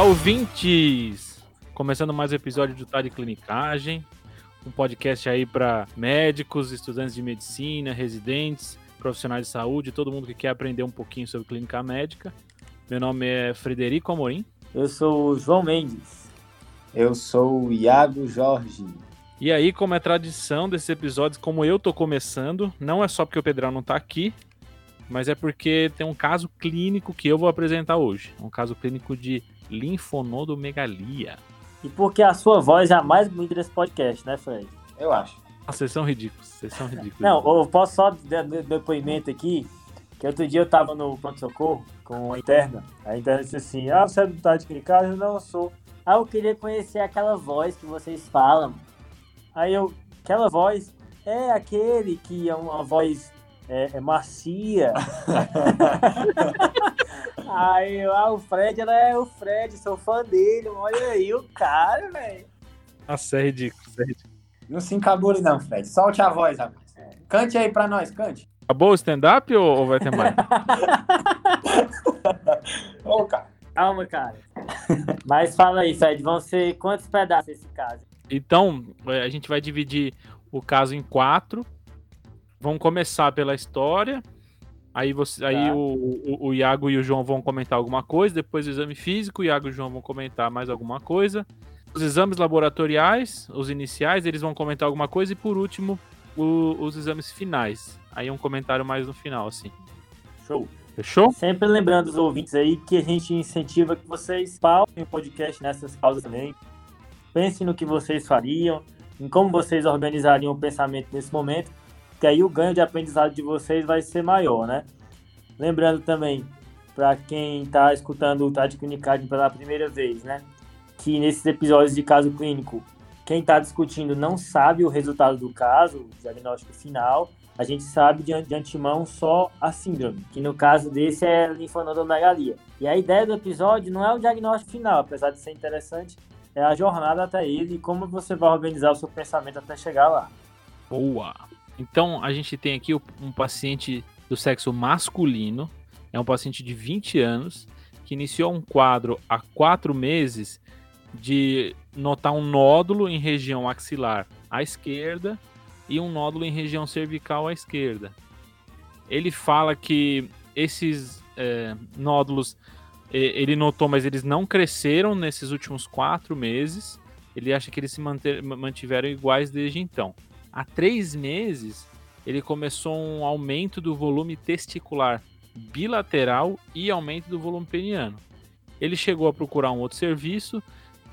Olá, ouvintes! Começando mais um episódio do Tarde Clinicagem, um podcast aí para médicos, estudantes de medicina, residentes, profissionais de saúde, todo mundo que quer aprender um pouquinho sobre clínica médica. Meu nome é Frederico Amorim. Eu sou o João Mendes. Eu sou o Iago Jorge. E aí, como é tradição desses episódios, como eu tô começando, não é só porque o Pedrão não tá aqui, mas é porque tem um caso clínico que eu vou apresentar hoje. Um caso clínico de linfonodomegalia. E porque a sua voz é a mais bonita desse podcast, né, Fred? Eu acho. Nossa, vocês são ridículos, Não, eu posso só dar meu depoimento aqui, que outro dia eu tava no pronto-socorro com a interna. A interna disse assim, você não tá de clicar? Eu não sou. Eu queria conhecer aquela voz que vocês falam. Aí eu, aquela voz é aquele que é uma voz macia. Aí eu, o Fred, ela é o Fred, sou fã dele, olha aí o cara, velho. Nossa, é ridículo, Não se encabule não, Fred, solte a voz, rapaz. Cante aí pra nós, cante. Acabou o stand-up ou vai ter mais? Ô, cara. Calma, cara. Mas fala aí, Fred, vão ser quantos pedaços esse caso? Então, a gente vai dividir o caso em 4. Vamos começar pela história. Aí o Iago e o João vão comentar alguma coisa. Depois o exame físico, o Iago e o João vão comentar mais alguma coisa. Os exames laboratoriais, os iniciais, eles vão comentar alguma coisa. E por último, os exames finais. Aí um comentário mais no final, assim. Show. Fechou? Sempre lembrando os ouvintes aí que a gente incentiva que vocês pautem o podcast nessas causas também. Pensem no que vocês fariam, em como vocês organizariam o pensamento nesse momento, que aí o ganho de aprendizado de vocês vai ser maior, né? Lembrando também, para quem está escutando o Tarde Clinicagem pela primeira vez, né? Que nesses episódios de caso clínico, quem está discutindo não sabe o resultado do caso, o diagnóstico final, a gente sabe de antemão só a síndrome, que no caso desse é linfonodomegalia. E a ideia do episódio não é o diagnóstico final, apesar de ser interessante, é a jornada até ele e como você vai organizar o seu pensamento até chegar lá. Boa! Então, a gente tem aqui um paciente do sexo masculino, é um paciente de 20 anos, que iniciou um quadro há 4 meses de notar um nódulo em região axilar à esquerda e um nódulo em região cervical à esquerda. Ele fala que esses nódulos... Ele notou, mas eles não cresceram nesses últimos 4 meses. Ele acha que eles se mantiveram iguais desde então. Há 3 meses, ele começou um aumento do volume testicular bilateral e aumento do volume peniano. Ele chegou a procurar um outro serviço.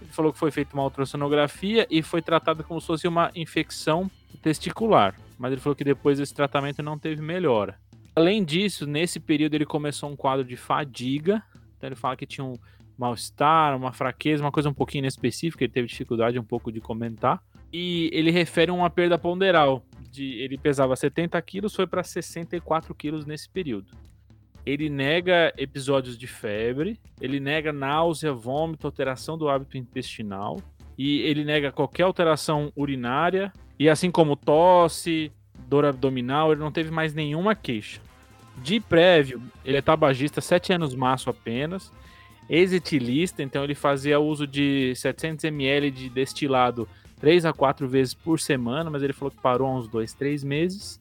Ele falou que foi feita uma ultrassonografia e foi tratado como se fosse uma infecção testicular. Mas ele falou que depois desse tratamento não teve melhora. Além disso, nesse período ele começou um quadro de fadiga. Então ele fala que tinha um mal-estar, uma fraqueza, uma coisa um pouquinho inespecífica, ele teve dificuldade um pouco de comentar. E ele refere uma perda ponderal. Ele pesava 70 quilos, foi para 64 quilos nesse período. Ele nega episódios de febre, ele nega náusea, vômito, alteração do hábito intestinal, e ele nega qualquer alteração urinária, e assim como tosse, dor abdominal, ele não teve mais nenhuma queixa. De prévio, ele é tabagista, 7 anos maço apenas, ex-etilista, então ele fazia uso de 700 ml de destilado 3 a 4 vezes por semana, mas ele falou que parou há uns 2-3 meses,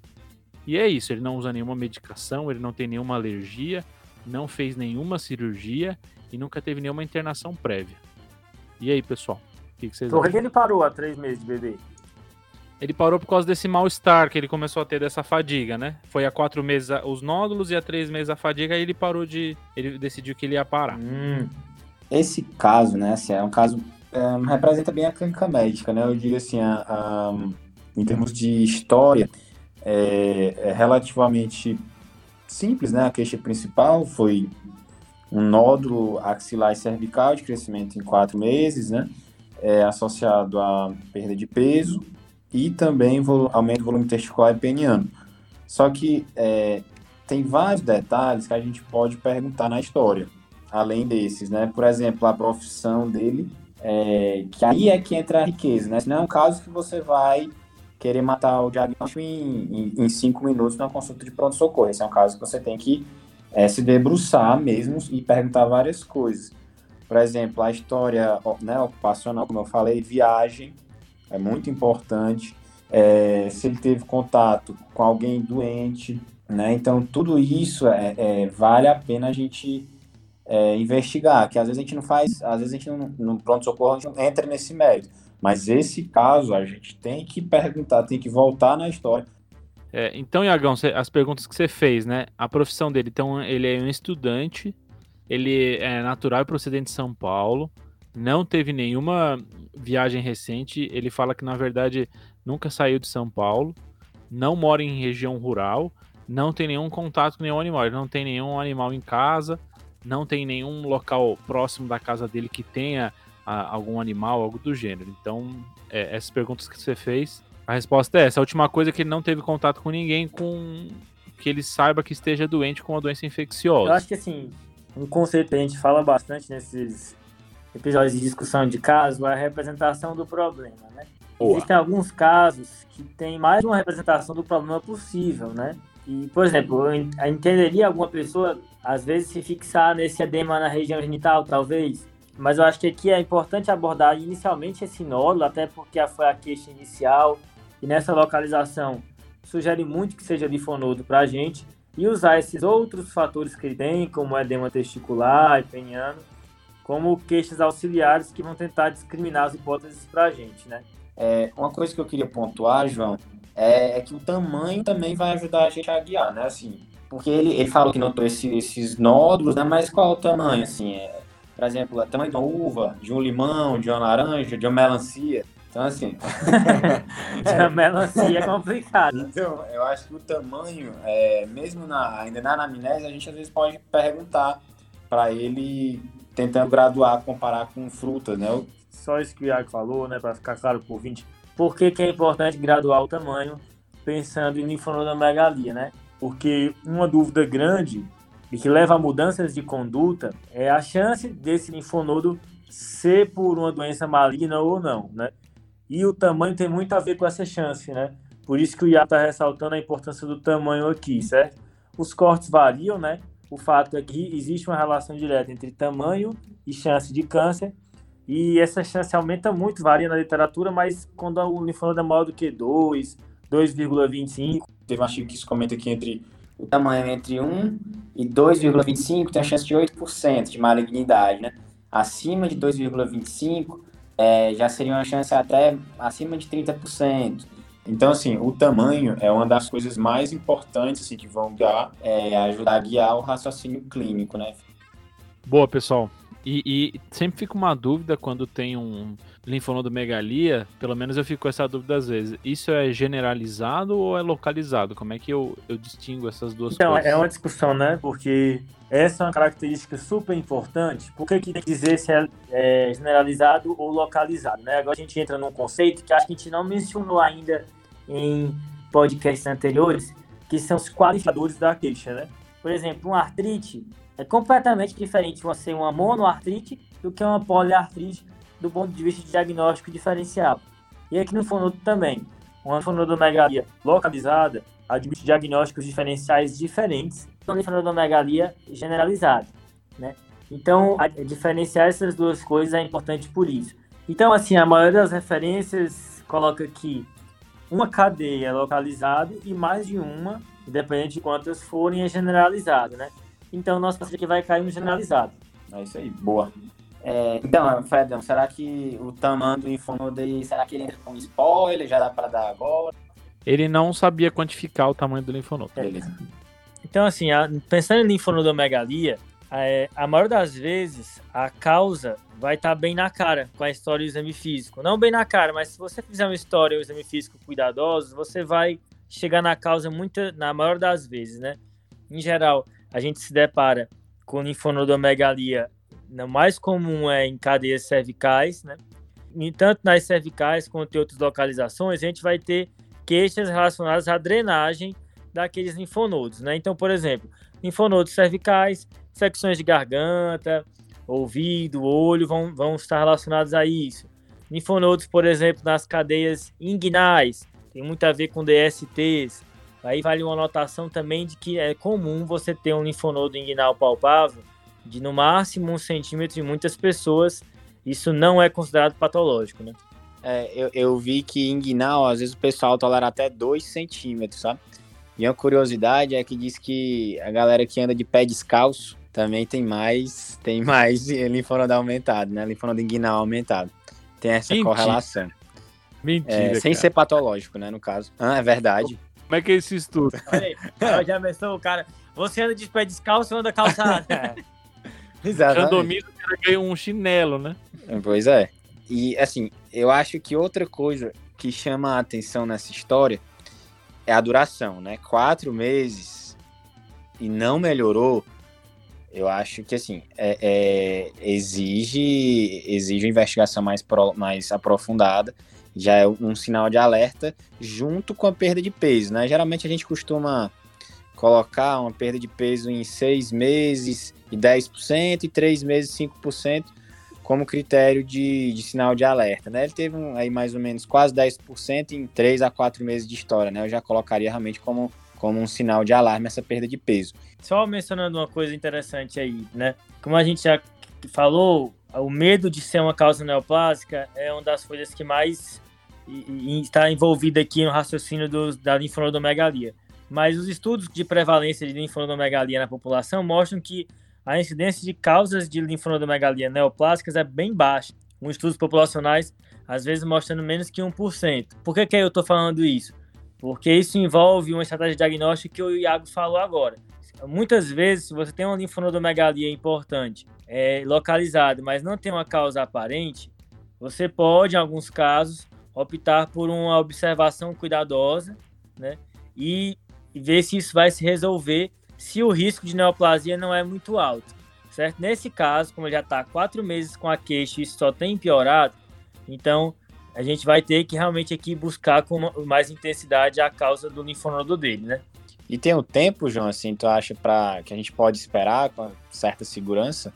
e é isso, ele não usa nenhuma medicação, ele não tem nenhuma alergia, não fez nenhuma cirurgia e nunca teve nenhuma internação prévia. E aí, pessoal, o que vocês acham? Por que ele parou há 3 meses de bebê? Ele parou por causa desse mal-estar que ele começou a ter, dessa fadiga, né? Foi há 4 meses os nódulos e há 3 meses a fadiga, aí ele parou de... Ele decidiu que ele ia parar. Esse caso, né, assim, é um caso... representa bem a clínica médica, né? Eu digo assim, em termos de história, é relativamente simples, né? A queixa principal foi um nódulo axilar e cervical de crescimento em 4 meses, né? Associado a perda de peso e também aumento do volume testicular e peniano. Só que tem vários detalhes que a gente pode perguntar na história, além desses, né? Por exemplo, a profissão dele, que aí é que entra a riqueza, né? Se não é um caso que você vai querer matar o diagnóstico em 5 minutos na consulta de pronto-socorro. Esse é um caso que você tem que se debruçar mesmo e perguntar várias coisas. Por exemplo, a história, né, ocupacional, como eu falei, viagem, é muito importante. Se ele teve contato com alguém doente, né? Então, tudo isso vale a pena a gente investigar, que às vezes a gente não faz, às vezes a gente não, no pronto-socorro, a gente não entra nesse mérito. Mas esse caso a gente tem que perguntar, tem que voltar na história. Então, Iagão, as perguntas que você fez, né? A profissão dele, então, ele é um estudante, ele é natural e procedente de São Paulo, não teve nenhuma viagem recente, ele fala que, na verdade, nunca saiu de São Paulo, não mora em região rural, não tem nenhum contato com nenhum animal, ele não tem nenhum animal em casa, não tem nenhum local próximo da casa dele que tenha algum animal, algo do gênero. Então, essas perguntas que você fez, a resposta é essa. A última coisa é que ele não teve contato com ninguém com que ele saiba que esteja doente com uma doença infecciosa. Eu acho que, assim, um conceito que a gente fala bastante nesses episódios de discussão de caso é a representação do problema, né? Boa. Existem alguns casos que tem mais de uma representação do problema possível, né? E, por exemplo, eu entenderia alguma pessoa, às vezes, se fixar nesse edema na região genital, talvez, mas eu acho que aqui é importante abordar inicialmente esse nódulo, até porque foi a queixa inicial, e nessa localização sugere muito que seja linfonodo para a gente, e usar esses outros fatores que ele tem, como edema testicular e peniano, como queixas auxiliares que vão tentar discriminar as hipóteses para a gente, né? Uma coisa que eu queria pontuar, João, é que o tamanho também vai ajudar a gente a guiar, né? Assim, porque ele falou que notou esses nódulos, né? Mas qual o tamanho, assim? Por exemplo, o tamanho de uma uva, de um limão, de uma laranja, de uma melancia. Então, assim... A melancia é complicada. Então, eu acho que o tamanho, mesmo ainda na anamnese, a gente às vezes pode perguntar para ele, tentando graduar, comparar com frutas, né? Só isso que o Iago falou, né, para ficar claro para o ouvinte, por que é importante graduar o tamanho pensando em linfonodomegalia, né? Porque uma dúvida grande e que leva a mudanças de conduta é a chance desse linfonodo ser por uma doença maligna ou não, né? E o tamanho tem muito a ver com essa chance, né? Por isso que o Iago está ressaltando a importância do tamanho aqui, certo? Os cortes variam, né? O fato é que existe uma relação direta entre tamanho e chance de câncer, e essa chance aumenta muito, varia na literatura, mas quando o linfonodo é maior do que 2, 2,25. Teve um artigo que se comenta aqui entre o tamanho entre 1 e 2,25 tem a chance de 8% de malignidade, né? Acima de 2,25 já seria uma chance até acima de 30%. Então, assim, o tamanho é uma das coisas mais importantes, assim, que vão ajudar a guiar o raciocínio clínico, né? Boa, pessoal. E sempre fica uma dúvida quando tem um linfonodomegalia, pelo menos eu fico com essa dúvida às vezes. Isso é generalizado ou é localizado? Como é que eu distingo essas duas coisas? Então, é uma discussão, né? Porque essa é uma característica super importante. Por que tem que dizer se é generalizado ou localizado, né? Agora a gente entra num conceito que acho que a gente não mencionou ainda em podcasts anteriores, que são os qualificadores da queixa, né? Por exemplo, uma artrite é completamente diferente você ser uma monoartrite do que uma poliartrite do ponto de vista de diagnóstico diferencial. E aqui no linfonodo também, uma linfonodomegalia localizada admite diagnósticos diferenciais diferentes da linfonodomegalia generalizada, né? Então, diferenciar essas duas coisas é importante por isso. Então, assim, a maioria das referências coloca aqui uma cadeia localizada e mais de uma, independente de quantas forem, é generalizada, né? Então, nosso paciente vai cair no generalizado. É isso aí, boa. Então, Fredão, será que o tamanho do linfonodo, será que ele entra com spoiler? Já dá para dar agora? Ele não sabia quantificar o tamanho do linfonodo. Beleza. Então, assim, pensando em linfonodomegalia, a maioria das vezes a causa vai estar bem na cara com a história e o exame físico. Não bem na cara, mas se você fizer uma história e um exame físico cuidadoso, você vai chegar na causa na maior das vezes, né? Em geral, a gente se depara com linfonodomegalia, o mais comum é em cadeias cervicais, né? E tanto nas cervicais quanto em outras localizações, a gente vai ter queixas relacionadas à drenagem daqueles linfonodos, né? Então, por exemplo, linfonodos cervicais, infecções de garganta, ouvido, olho, vão estar relacionados a isso. Linfonodos, por exemplo, nas cadeias inguinais, tem muito a ver com DSTs. Aí vale uma anotação também de que é comum você ter um linfonodo inguinal palpável de no máximo 1 centímetro em muitas pessoas, isso não é considerado patológico, né? É, eu vi que em guinal, às vezes o pessoal tolera até 2 centímetros, sabe? E uma curiosidade é que diz que a galera que anda de pé descalço também tem mais linfonodo aumentado, né? Linfonodo inguinal aumentado. Tem essa correlação. Mentira, sem ser patológico, né, no caso. Ah, é verdade. Como é que é esse estudo? Olha, já pensou, cara, você anda de pé descalço ou anda calçado? Exatamente. Jandomiro, o cara ganhou um chinelo, né? Pois é. E, assim, eu acho que outra coisa que chama a atenção nessa história é a duração, né? 4 meses e não melhorou, eu acho que, assim, exige investigação mais aprofundada. Já é um sinal de alerta junto com a perda de peso, né? Geralmente a gente costuma colocar uma perda de peso em 6 meses e 10% e 3 meses e 5% como critério de sinal de alerta, né? Ele teve aí mais ou menos quase 10% em 3 a 4 meses de história, né? Eu já colocaria realmente como um sinal de alarme essa perda de peso. Só mencionando uma coisa interessante aí, né? Como a gente já falou, o medo de ser uma causa neoplásica é uma das coisas que mais está envolvida aqui no raciocínio da linfonodomegalia. Mas os estudos de prevalência de linfonodomegalia na população mostram que a incidência de causas de linfonodomegalia neoplásicas é bem baixa. Em estudos populacionais, às vezes mostrando menos que 1%. Por que eu estou falando isso? Porque isso envolve uma estratégia diagnóstica que o Iago falou agora. Muitas vezes, se você tem uma linfonodomegalia importante, localizada, mas não tem uma causa aparente, você pode, em alguns casos, optar por uma observação cuidadosa, né? E ver se isso vai se resolver, se o risco de neoplasia não é muito alto, certo? Nesse caso, como já está 4 meses com a queixa e isso só tem piorado, então a gente vai ter que realmente aqui buscar com mais intensidade a causa do linfonodo dele, né? E tem um tempo, João, assim, tu acha que a gente pode esperar com certa segurança?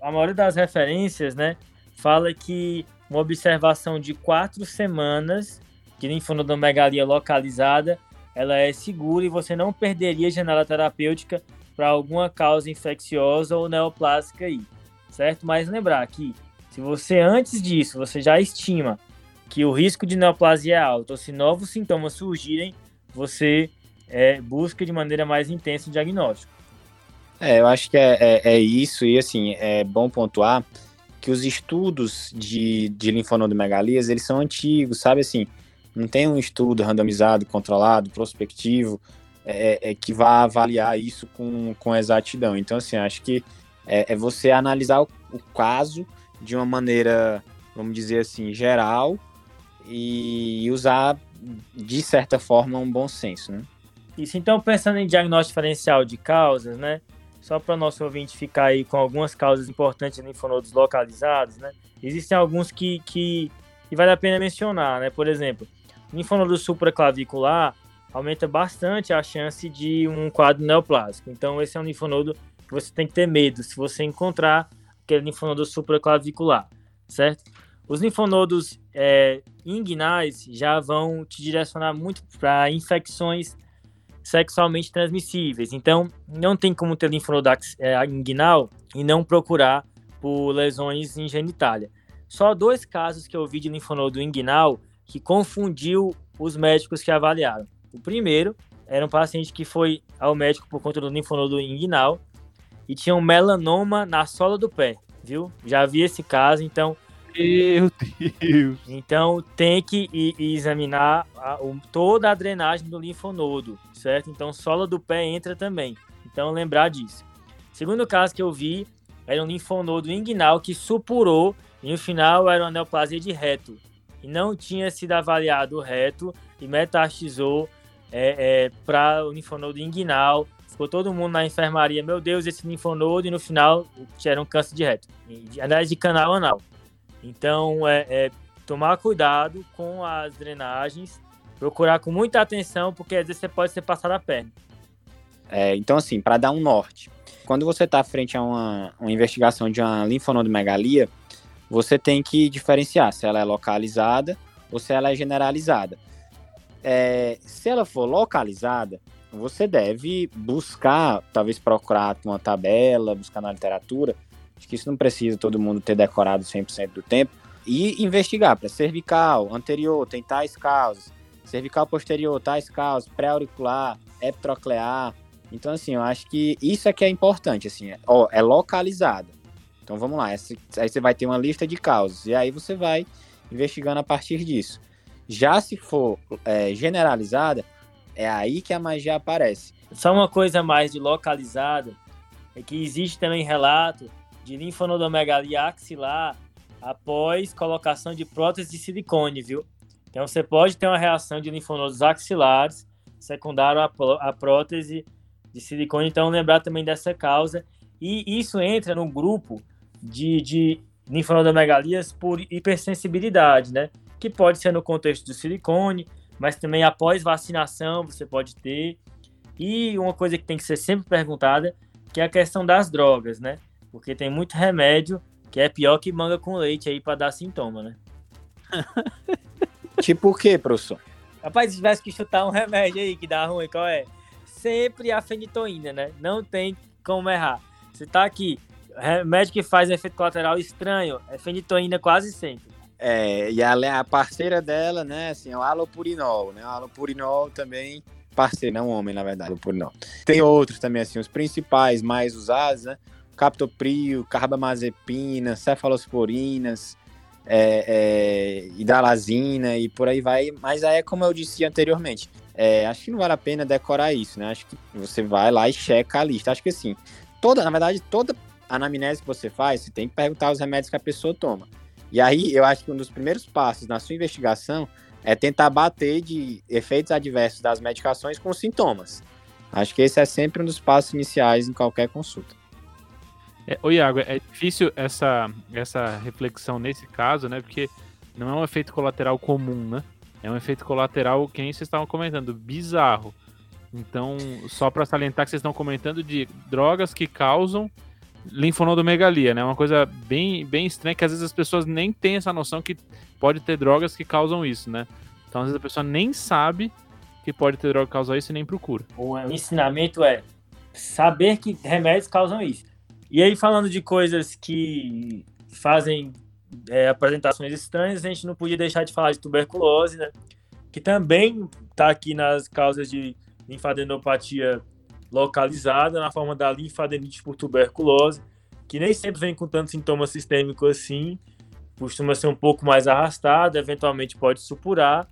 A maioria das referências, né, fala que uma observação de 4 semanas de linfonodomegalia localizada, ela é segura e você não perderia janela terapêutica para alguma causa infecciosa ou neoplásica aí, certo? Mas lembrar que se você, antes disso, você já estima que o risco de neoplasia é alto, ou se novos sintomas surgirem, você busca de maneira mais intensa o diagnóstico. Eu acho que é isso, e assim, é bom pontuar que os estudos de linfonodomegalias, eles são antigos, sabe, assim, não tem um estudo randomizado, controlado, prospectivo, que vá avaliar isso com exatidão. Então, assim, acho que é você analisar o caso de uma maneira, vamos dizer assim, geral e usar, de certa forma, um bom senso, né? Isso, então, pensando em diagnóstico diferencial de causas, né? Só para o nosso ouvinte ficar aí com algumas causas importantes de linfonodos localizados, né? Existem alguns que vale a pena mencionar, né? Por exemplo, linfonodo supraclavicular aumenta bastante a chance de um quadro neoplásico. Então, esse é um linfonodo que você tem que ter medo se você encontrar aquele linfonodo supraclavicular, certo? Os linfonodos inguinais já vão te direcionar muito para infecções sexualmente transmissíveis. Então, não tem como ter linfonodo inguinal e não procurar por lesões em genitália. Só 2 casos que eu vi de linfonodo inguinal que confundiu os médicos que avaliaram. O primeiro era um paciente que foi ao médico por conta do linfonodo inguinal e tinha um melanoma na sola do pé, viu? Já vi esse caso, então... Meu Deus! Então, tem que examinar toda a drenagem do linfonodo, certo? Então, sola do pé entra também. Então, lembrar disso. Segundo caso que eu vi, era um linfonodo inguinal que supurou e, no final, era uma neoplasia de reto. E não tinha sido avaliado o reto e metastizou para o linfonodo inguinal. Ficou todo mundo na enfermaria, meu Deus, esse linfonodo, e no final era um câncer de reto. Aliás, de canal anal. Então, tomar cuidado com as drenagens, procurar com muita atenção, porque às vezes você pode ser passado a perna. Então, assim, para dar um norte, quando você está frente a uma investigação de uma linfonodomegalia, você tem que diferenciar se ela é localizada ou se ela é generalizada. Se ela for localizada, você deve buscar, talvez procurar uma tabela, buscar na literatura, acho que isso não precisa todo mundo ter decorado 100% do tempo, e investigar para cervical, anterior, tem tais causas, cervical posterior, tais causas, pré-auricular, heptroclear. Então, assim, eu acho que isso é que é importante, assim, ó, é localizado. Então, vamos lá, aí você vai ter uma lista de causas, e aí você vai investigando a partir disso. Já se for generalizada, é aí que a magia aparece. Só uma coisa mais de localizada, é que existe também relato de linfonodomegalia axilar após colocação de prótese de silicone, viu? Então, você pode ter uma reação de linfonodos axilares, secundário à prótese de silicone. Então, lembrar também dessa causa. E isso entra no grupo de linfonodomegalias por hipersensibilidade, né? Que pode ser no contexto do silicone, mas também após vacinação você pode ter. E uma coisa que tem que ser sempre perguntada, que é a questão das drogas, né? Porque tem muito remédio que é pior que manga com leite aí para dar sintoma, né? Tipo o quê, professor? Rapaz, se tivesse que chutar um remédio aí que dá ruim, qual é? Sempre a fenitoína, né? Não tem como errar. Você tá aqui, remédio que faz efeito colateral estranho, é fenitoína quase sempre. É, e a parceira dela, né, assim, é o alopurinol, né? O alopurinol também, parceiro, não homem, na verdade, alopurinol. Tem outros também, assim, os principais mais usados, né? Captopril, carbamazepina, cefalosporinas, hidralazina e por aí vai. Mas aí é como eu disse anteriormente, acho que não vale a pena decorar isso, né? Acho que você vai lá e checa a lista. Acho que assim, toda anamnese que você faz, você tem que perguntar os remédios que a pessoa toma. E aí eu acho que um dos primeiros passos na sua investigação é tentar bater de efeitos adversos das medicações com sintomas. Acho que esse é sempre um dos passos iniciais em qualquer consulta. Ô Iago, é difícil essa reflexão nesse caso, né? Porque não é um efeito colateral comum, né? É um efeito colateral, que vocês estavam comentando, bizarro. Então, só para salientar que vocês estão comentando de drogas que causam linfonodomegalia, né? Uma coisa bem, bem estranha, que às vezes as pessoas nem têm essa noção que pode ter drogas que causam isso, né? Então, às vezes a pessoa nem sabe que pode ter droga que causa isso e nem procura. O ensinamento é saber que remédios causam isso. E aí, falando de coisas que fazem apresentações estranhas, a gente não podia deixar de falar de tuberculose, né? Que também está aqui nas causas de linfadenopatia localizada, na forma da linfadenite por tuberculose, que nem sempre vem com tanto sintoma sistêmico assim, costuma ser um pouco mais arrastado, eventualmente pode supurar,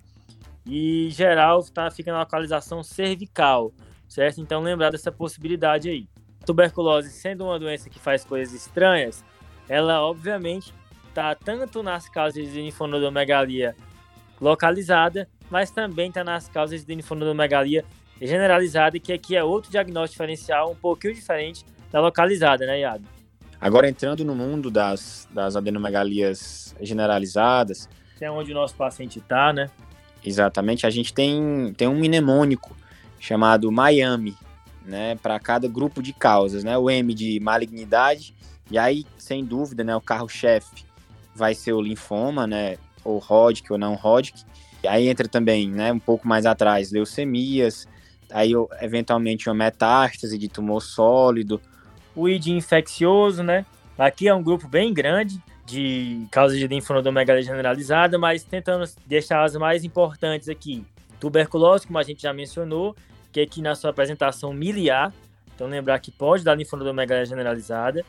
e em geral fica na localização cervical, certo? Então, lembrar dessa possibilidade aí. Tuberculose, sendo uma doença que faz coisas estranhas, ela obviamente está tanto nas causas de linfonodomegalia localizada, mas também está nas causas de linfonodomegalia generalizada, que aqui é outro diagnóstico diferencial um pouquinho diferente da localizada, né, Iago? Agora, entrando no mundo das adenomegalias generalizadas... Que é onde o nosso paciente está, né? Exatamente. A gente tem um mnemônico chamado Miami, né, para cada grupo de causas, né, o M de malignidade, e aí, sem dúvida, né, o carro-chefe vai ser o linfoma, né, ou Hodgkin ou não Hodgkin, e aí entra também, né, um pouco mais atrás, leucemias, aí eventualmente uma metástase de tumor sólido. O I de infeccioso, né, aqui é um grupo bem grande de causas de linfonodomegalia generalizada, mas tentando deixar as mais importantes aqui, tuberculose, como a gente já mencionou, que aqui na sua apresentação miliar, então lembrar que pode dar linfonodomegalia generalizada,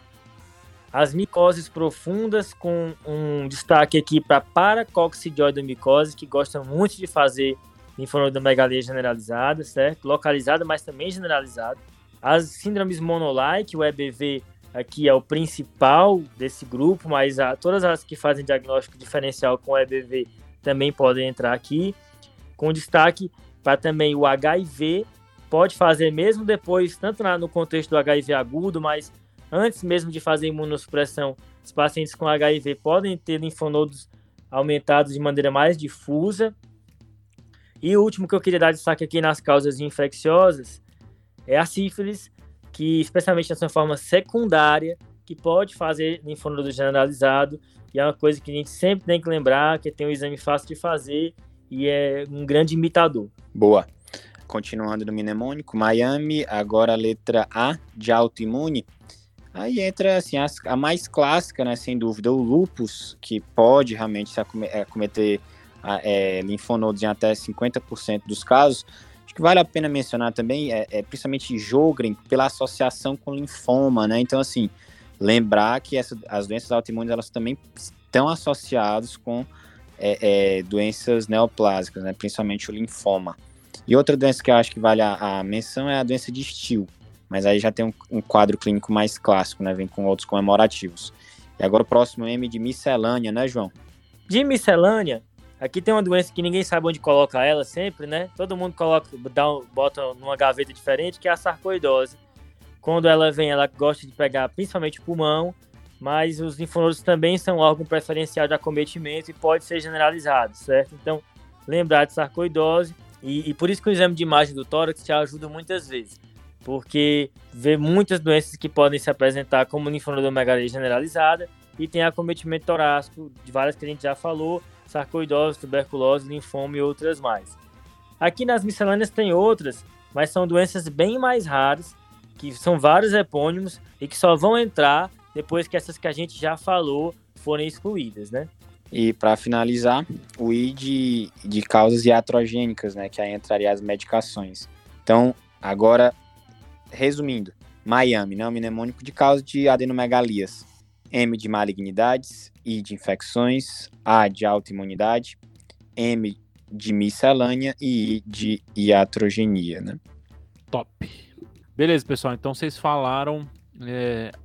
as micoses profundas, com um destaque aqui para paracoccidioidomicose, que gosta muito de fazer linfonodomegalia generalizada, certo? Localizada, mas também generalizada, as síndromes monolike, o EBV aqui é o principal desse grupo, mas todas as que fazem diagnóstico diferencial com EBV também podem entrar aqui, com destaque para também o HIV. Pode fazer mesmo depois, tanto no contexto do HIV agudo, mas antes mesmo de fazer imunossupressão, os pacientes com HIV podem ter linfonodos aumentados de maneira mais difusa. E o último que eu queria dar destaque aqui nas causas infecciosas é a sífilis, que especialmente na sua forma secundária, que pode fazer linfonodo generalizado, e é uma coisa que a gente sempre tem que lembrar, que tem um exame fácil de fazer e é um grande imitador. Boa. continuando no mnemônico, Miami, agora a letra A, de autoimune. Aí entra assim, a mais clássica, né, sem dúvida, o lupus, que pode realmente se acometer linfonodos em até 50% dos casos. Acho que vale a pena mencionar também, principalmente Sjögren, pela associação com linfoma, né? Então, assim, lembrar que as doenças autoimunes, elas também estão associadas com doenças neoplásicas, né? Principalmente o linfoma. E outra doença que eu acho que vale a menção é a doença de Still, mas aí já tem um quadro clínico mais clássico, né? Vem com outros comemorativos. E agora o próximo M de miscelânea, né, João? De miscelânea, aqui tem uma doença que ninguém sabe onde coloca ela sempre, né? Todo mundo bota numa gaveta diferente, que é a sarcoidose. Quando ela vem, ela gosta de pegar principalmente o pulmão, mas os linfonodos também são órgão preferencial de acometimento e pode ser generalizado, certo? Então, lembrar de sarcoidose, e por isso que o exame de imagem do tórax te ajuda muitas vezes, porque vê muitas doenças que podem se apresentar como linfonodomegalia generalizada e tem acometimento torácico, de várias que a gente já falou, sarcoidose, tuberculose, linfoma e outras mais. Aqui nas miscelâneas tem outras, mas são doenças bem mais raras, que são vários epônimos e que só vão entrar depois que essas que a gente já falou forem excluídas, né? E para finalizar, o I de causas iatrogênicas, né? Que aí entraria as medicações. Então, agora, resumindo, Miami, né, o mnemônico de causa de adenomegalias, M de malignidades, I de infecções, A de autoimunidade, M de miscelânea e I de iatrogenia, né? Top. Beleza, pessoal, então vocês falaram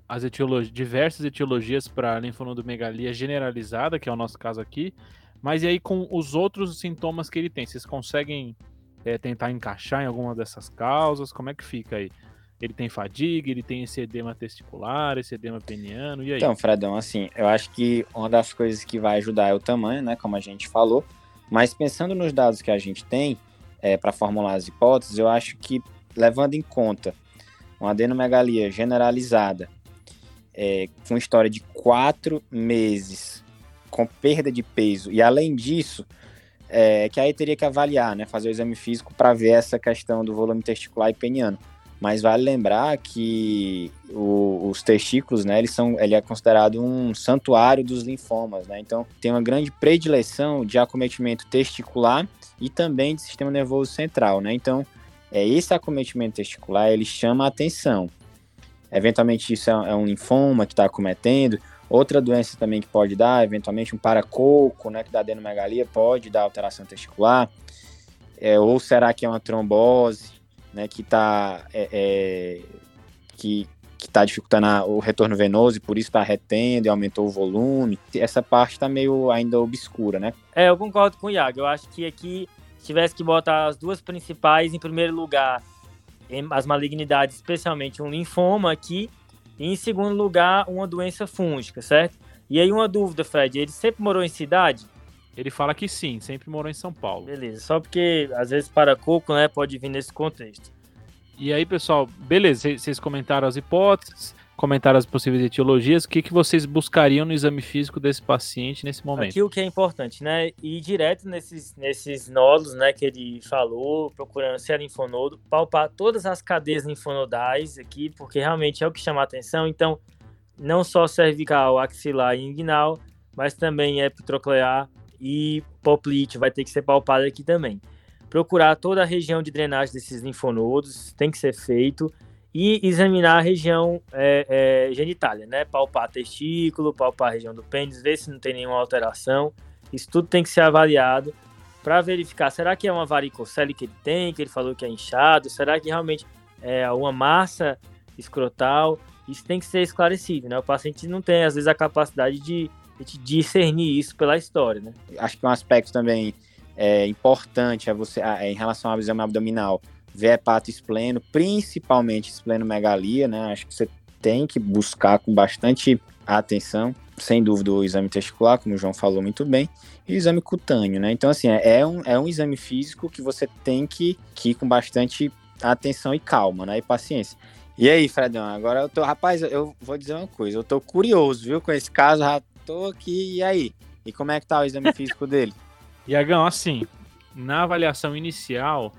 as diversas etiologias para linfonodomegalia generalizada, que é o nosso caso aqui, mas e aí com os outros sintomas que ele tem, vocês conseguem tentar encaixar em alguma dessas causas? Como é que fica aí? Ele tem fadiga, ele tem esse edema testicular, esse edema peniano, e aí? Então, Fredão, assim, eu acho que uma das coisas que vai ajudar é o tamanho, né, como a gente falou, mas pensando nos dados que a gente tem, para formular as hipóteses, eu acho que, levando em conta uma adenomegalia generalizada, com história de 4 meses, com perda de peso, e além disso, que aí teria que avaliar, né, fazer o exame físico para ver essa questão do volume testicular e peniano. Mas vale lembrar que os testículos, né, ele é considerado um santuário dos linfomas, né? Então, tem uma grande predileção de acometimento testicular e também de sistema nervoso central, né? Então, esse acometimento testicular, ele chama a atenção. Eventualmente, isso é um linfoma que está acometendo. Outra doença também que pode dar, eventualmente, um paracoco, né, que dá adenomegalia, pode dar alteração testicular. Ou será que é uma trombose, né, que está tá dificultando o retorno venoso e por isso está retendo e aumentou o volume? Essa parte está meio ainda obscura, né? Eu concordo com o Iago. Eu acho que aqui, se tivesse que botar as duas principais, em primeiro lugar, as malignidades, especialmente um linfoma aqui, e em segundo lugar, uma doença fúngica, certo? E aí uma dúvida, Fred, ele sempre morou em cidade? Ele fala que sim, sempre morou em São Paulo. Beleza, só porque às vezes paracoco, né, pode vir nesse contexto. E aí, pessoal, beleza, vocês comentaram as hipóteses, comentaram as possíveis etiologias, o que vocês buscariam no exame físico desse paciente nesse momento? Aqui o que é importante, né, ir direto nesses nódulos, né, que ele falou, procurando se é linfonodo, palpar todas as cadeias linfonodais aqui, porque realmente é o que chama a atenção. Então, não só cervical, axilar e inguinal, mas também epitroclear e poplite, vai ter que ser palpado aqui também. Procurar toda a região de drenagem desses linfonodos, tem que ser feito, e examinar a região genitália, né? Palpar testículo, palpar a região do pênis, ver se não tem nenhuma alteração. Isso tudo tem que ser avaliado para verificar, será que é uma varicocele que ele tem, que ele falou que é inchado, será que realmente é uma massa escrotal? Isso tem que ser esclarecido, né? O paciente não tem, às vezes, a capacidade de discernir isso pela história, né? Acho que um aspecto também importante é você, em relação ao exame abdominal, ver hepato espleno, principalmente esplenomegalia, né? Acho que você tem que buscar com bastante atenção, sem dúvida, o exame testicular, como o João falou muito bem, e o exame cutâneo, né? Então, assim, é um exame físico que você tem que ir com bastante atenção e calma, né? E paciência. E aí, Fredão, agora rapaz, eu vou dizer uma coisa, eu tô curioso, viu, com esse caso, já tô aqui, e aí? E como é que tá o exame físico dele? Iagão, assim, na avaliação inicial,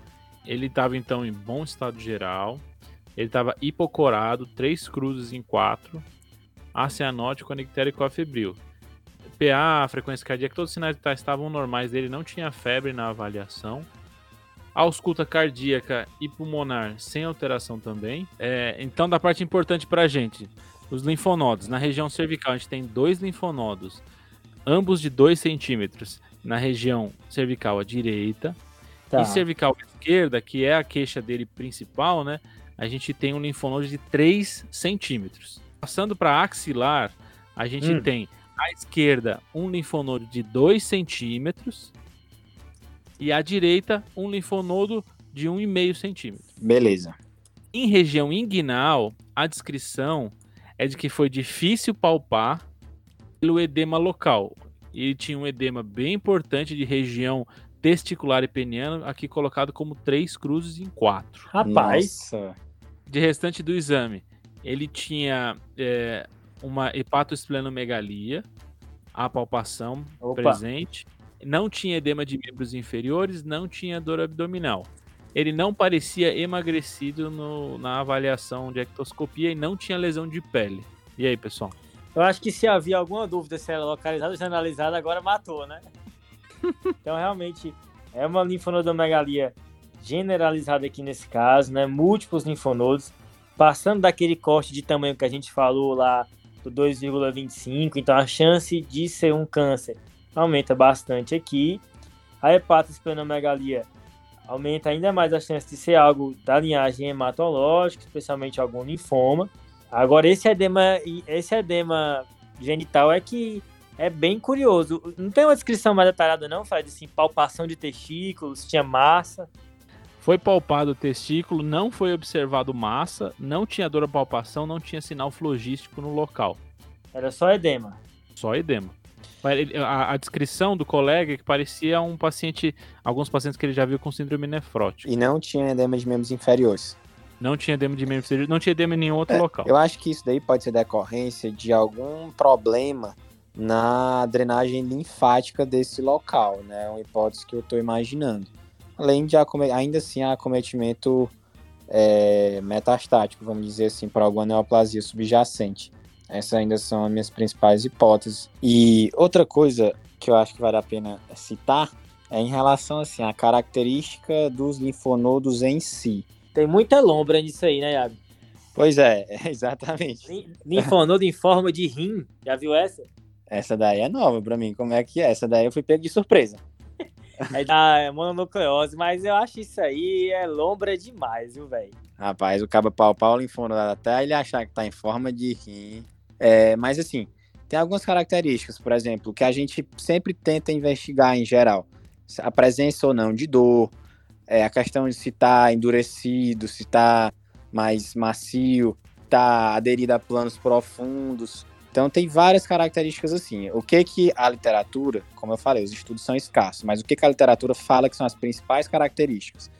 Ele estava, então, em bom estado geral. Ele estava hipocorado, 3 cruzes em 4. Acianótico, anictérico, febril. PA, frequência cardíaca, todos os sinais vitais estavam normais dele, não tinha febre na avaliação. Ausculta cardíaca e pulmonar sem alteração também. Então, da parte importante para a gente, os linfonodos. Na região cervical, a gente tem 2 linfonodos, ambos de 2 centímetros, na região cervical à direita. Tá. E cervical à esquerda, que é a queixa dele principal, né? A gente tem um linfonodo de 3 centímetros. Passando para axilar, a gente tem à esquerda um linfonodo de 2 centímetros e à direita um linfonodo de 1,5 centímetro. Beleza. Em região inguinal, a descrição é de que foi difícil palpar pelo edema local. Ele tinha um edema bem importante de região testicular e peniano, aqui colocado como 3 cruzes em 4. Rapaz! Nossa. De restante do exame, ele tinha uma hepatoesplenomegalia, a palpação presente, não tinha edema de membros inferiores, não tinha dor abdominal. Ele não parecia emagrecido na avaliação de ectoscopia e não tinha lesão de pele. E aí, pessoal? Eu acho que se havia alguma dúvida se era localizada ou se analisada, agora matou, né? Então, realmente, é uma linfonodomegalia generalizada aqui nesse caso, né? Múltiplos linfonodos, passando daquele corte de tamanho que a gente falou lá, do 2,25, então a chance de ser um câncer aumenta bastante aqui. A hepatoesplenomegalia aumenta ainda mais a chance de ser algo da linhagem hematológica, especialmente algum linfoma. Agora, esse edema genital é que é bem curioso. Não tem uma descrição mais detalhada não, Fred? Assim, palpação de testículos, tinha massa. Foi palpado o testículo, não foi observado massa, não tinha dor à palpação, não tinha sinal flogístico no local. Era só edema. Só edema. A descrição do colega é que parecia um paciente, alguns pacientes que ele já viu com síndrome nefrótica. E não tinha edema de membros inferiores. Não tinha edema de membros inferiores, não tinha edema em nenhum outro local. Eu acho que isso daí pode ser decorrência de algum problema na drenagem linfática desse local, né? É uma hipótese que eu estou imaginando. Além de, ainda assim, há acometimento metastático, vamos dizer assim, para alguma neoplasia subjacente. Essas ainda são as minhas principais hipóteses. E outra coisa que eu acho que vale a pena citar é em relação, assim, à característica dos linfonodos em si. Tem muita lombra nisso aí, né, Iago? Pois é, exatamente. Linfonodo em forma de rim, já viu essa? Essa daí é nova pra mim, como é que é? Essa daí eu fui pego de surpresa. É mononucleose, mas eu acho isso aí é lombra demais, viu, velho? Rapaz, o cabo palpar o linfonodo até ele achar que tá em forma de rim. Mas assim, tem algumas características, por exemplo, que a gente sempre tenta investigar em geral. A presença ou não de dor, a questão de se tá endurecido, se tá mais macio, tá aderido a planos profundos. Então tem várias características assim. O que que a literatura, como eu falei, os estudos são escassos, mas o que que a literatura fala que são as principais características?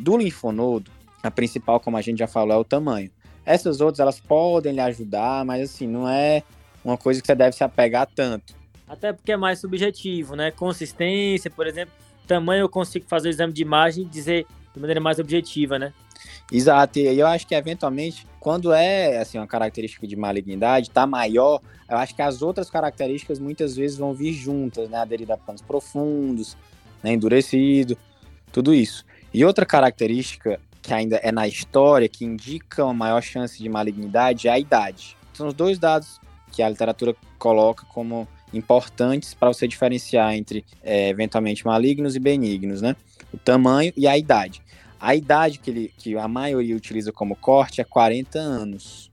Do linfonodo, a principal, como a gente já falou, é o tamanho. Essas outras, elas podem lhe ajudar, mas assim, não é uma coisa que você deve se apegar tanto. Até porque é mais subjetivo, né? Consistência, por exemplo, tamanho eu consigo fazer o exame de imagem e dizer de maneira mais objetiva, né? Exato, e eu acho que eventualmente, quando é assim, uma característica de malignidade, tá maior, eu acho que as outras características muitas vezes vão vir juntas, né? Aderida a planos profundos, né? Endurecido, tudo isso. E outra característica que ainda é na história, que indica uma maior chance de malignidade, é a idade. São os dois dados que a literatura coloca como importantes para você diferenciar entre eventualmente malignos e benignos, né? O tamanho e a idade. A idade que a maioria utiliza como corte é 40 anos.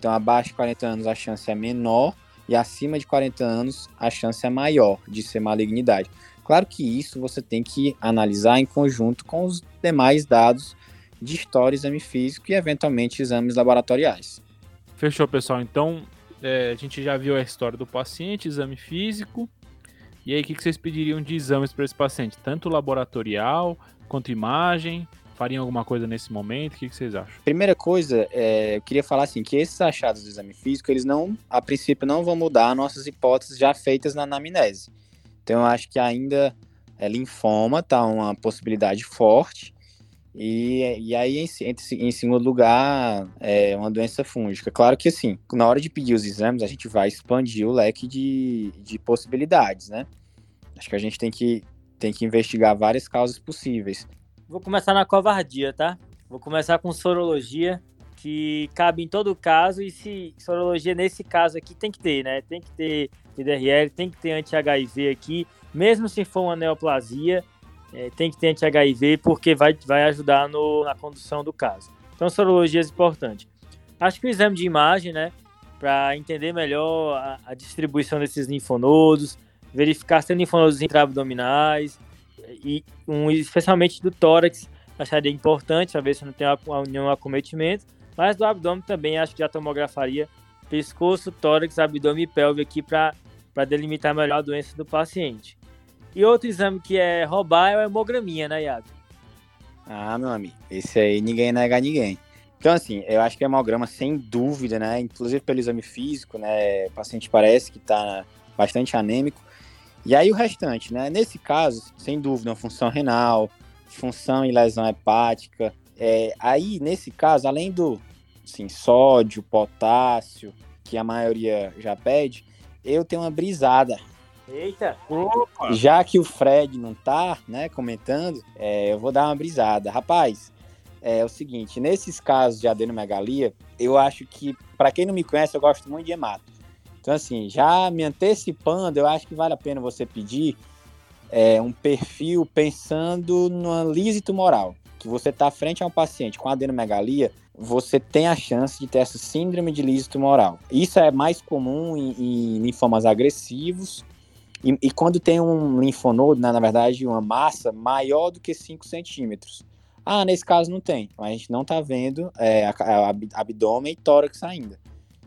Então, abaixo de 40 anos a chance é menor e acima de 40 anos a chance é maior de ser malignidade. Claro que isso você tem que analisar em conjunto com os demais dados de história, exame físico e, eventualmente, exames laboratoriais. Fechou, pessoal. Então, a gente já viu a história do paciente, exame físico. E aí, o que vocês pediriam de exames para esse paciente? Tanto laboratorial quanto imagem? Fariam alguma coisa nesse momento? O que vocês acham? Primeira coisa, eu queria falar assim, que esses achados do exame físico, eles não, a princípio, não vão mudar nossas hipóteses já feitas na anamnese. Então, eu acho que ainda linfoma tá uma possibilidade forte E aí, em segundo lugar, é uma doença fúngica. Claro que, assim, na hora de pedir os exames, a gente vai expandir o leque de possibilidades, né? Acho que a gente tem que investigar várias causas possíveis. Vou começar na covardia, tá? Vou começar com sorologia, que cabe em todo caso, e se sorologia nesse caso aqui tem que ter, né? Tem que ter TDRL, tem que ter anti-HIV aqui, mesmo se for uma neoplasia, tem que ter anti-HIV, porque vai ajudar na condução do caso. Então, sorologia é importante. Acho que o exame de imagem, né, para entender melhor a distribuição desses linfonodos, verificar se tem linfonodos intraabdominais, e especialmente do tórax, acharia importante, para ver se não tem nenhum acometimento, mas do abdômen também, acho que já tomografaria pescoço, tórax, abdômen e pelve aqui para delimitar melhor a doença do paciente. E outro exame que é roubar é a hemograminha, né, Iago? Ah, meu amigo, esse aí ninguém nega ninguém. Então, assim, eu acho que a hemograma, sem dúvida, né, inclusive pelo exame físico, né, o paciente parece que tá bastante anêmico. E aí o restante, né, nesse caso, sem dúvida, uma função renal, função e lesão hepática. Aí, nesse caso, além do, assim, sódio, potássio, que a maioria já pede, eu tenho uma brisada. Eita! Opa. Já que o Fred não tá, né, comentando, eu vou dar uma brisada. Rapaz, é o seguinte, nesses casos de adenomegalia, eu acho que, pra quem não me conhece, eu gosto muito de hemato. Então, assim, já me antecipando, eu acho que vale a pena você pedir um perfil pensando numa lise tumoral. Que você tá frente a um paciente com adenomegalia, você tem a chance de ter essa síndrome de lise tumoral. Isso é mais comum em linfomas agressivos. E quando tem um linfonodo, na verdade, uma massa maior do que 5 centímetros. Ah, nesse caso não tem. A gente não tá vendo abdômen e tórax ainda.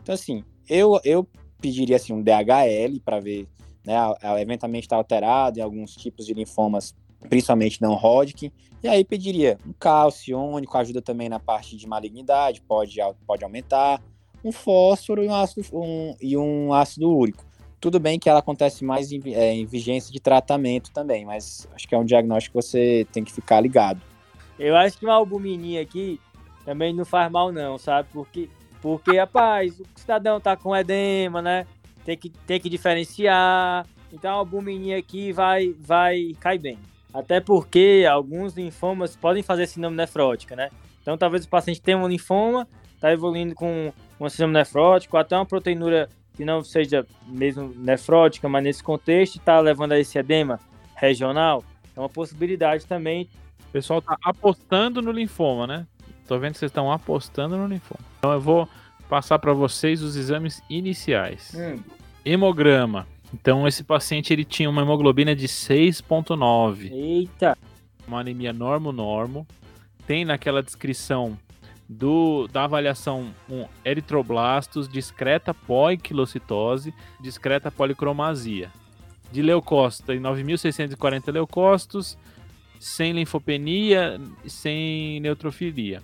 Então, assim, eu pediria assim, um DHL para ver, né, eventualmente tá alterado em alguns tipos de linfomas, principalmente não Hodgkin. E aí pediria um cálcio iônico, ajuda também na parte de malignidade, pode aumentar. Um fósforo e um ácido úrico. Tudo bem que ela acontece mais em vigência de tratamento também, mas acho que é um diagnóstico que você tem que ficar ligado. Eu acho que uma albumininha aqui também não faz mal não, sabe? Porque rapaz, o cidadão tá com edema, né? Tem que diferenciar. Então a albumininha aqui vai cair bem. Até porque alguns linfomas podem fazer síndrome nefrótica, né? Então talvez o paciente tenha um linfoma, tá evoluindo com uma síndrome nefrótica, até uma proteinúria que não seja mesmo nefrótica, mas nesse contexto está levando a esse edema regional, é uma possibilidade também. O pessoal está apostando no linfoma, né? Estou vendo que vocês estão apostando no linfoma. Então eu vou passar para vocês os exames iniciais. Hemograma. Então esse paciente ele tinha uma hemoglobina de 6,9. Eita! Uma anemia normo-normo. Tem naquela descrição da avaliação eritroblastos, discreta poiquilocitose, discreta policromasia. De leucócito, 9.640 leucócitos, sem linfopenia, sem neutrofilia.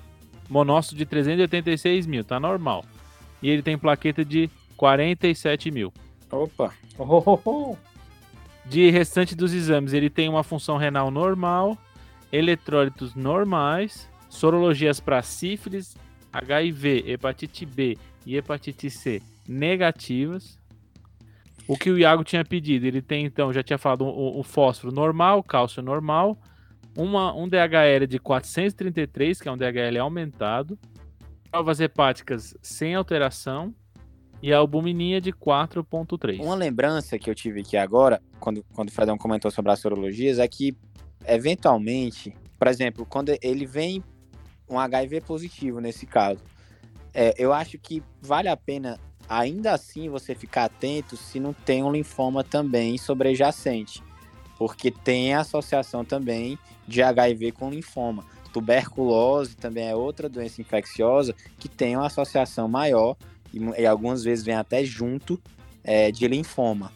Monócito de 386.000, tá normal. E ele tem plaqueta de 47.000. Opa! De restante dos exames, ele tem uma função renal normal, eletrólitos normais, sorologias para sífilis, HIV, hepatite B e hepatite C negativas. O que o Iago tinha pedido, ele tem então, já tinha falado, o fósforo normal, cálcio normal, um DHL de 433, que é um DHL aumentado, provas hepáticas sem alteração e a albumininha de 4,3. Uma lembrança que eu tive aqui agora, quando o Fredão comentou sobre as sorologias, é que, eventualmente, por exemplo, quando ele vem um HIV positivo nesse caso, eu acho que vale a pena, ainda assim, você ficar atento se não tem um linfoma também sobrejacente, porque tem associação também de HIV com linfoma. Tuberculose também é outra doença infecciosa que tem uma associação maior e algumas vezes vem até junto de linfoma.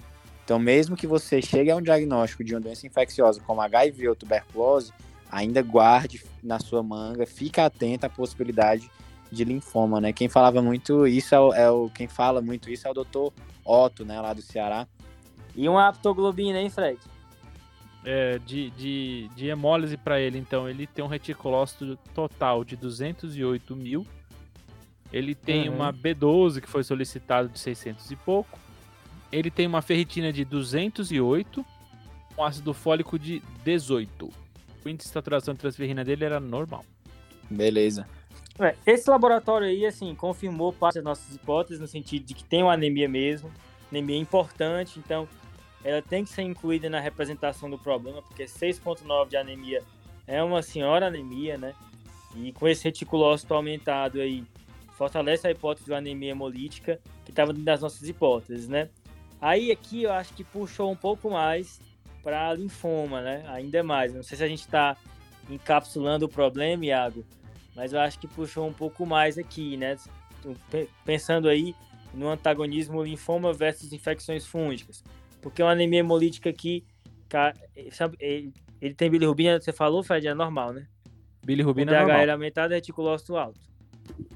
Então, mesmo que você chegue a um diagnóstico de uma doença infecciosa como HIV ou tuberculose, ainda guarde na sua manga, fica atento à possibilidade de linfoma, né? Quem falava muito isso quem fala muito isso é o Dr. Otto, né, lá do Ceará. E uma aptoglobina, hein, Fred? de hemólise para ele, então ele tem um reticulócito total de 208.000, ele tem uma B12 que foi solicitada de 600 e pouco, ele tem uma ferritina de 208, um ácido fólico de 18. O índice de saturação de transferrina dele era normal. Beleza. Esse laboratório aí, assim, confirmou parte das nossas hipóteses, no sentido de que tem uma anemia mesmo, anemia importante, então ela tem que ser incluída na representação do problema, porque 6,9 de anemia é uma senhora anemia, né? E com esse reticulócito aumentado aí, fortalece a hipótese de uma anemia hemolítica, que estava dentro das nossas hipóteses, né? Aí aqui eu acho que puxou um pouco mais para linfoma, né? Ainda mais. Não sei se a gente está encapsulando o problema, Iago, mas eu acho que puxou um pouco mais aqui, né? Pensando aí no antagonismo linfoma versus infecções fúngicas. Porque uma anemia hemolítica aqui, ele tem bilirrubina, você falou, Fred, é normal, né? Bilirrubina é normal. DHL aumentado, reticulócito alto.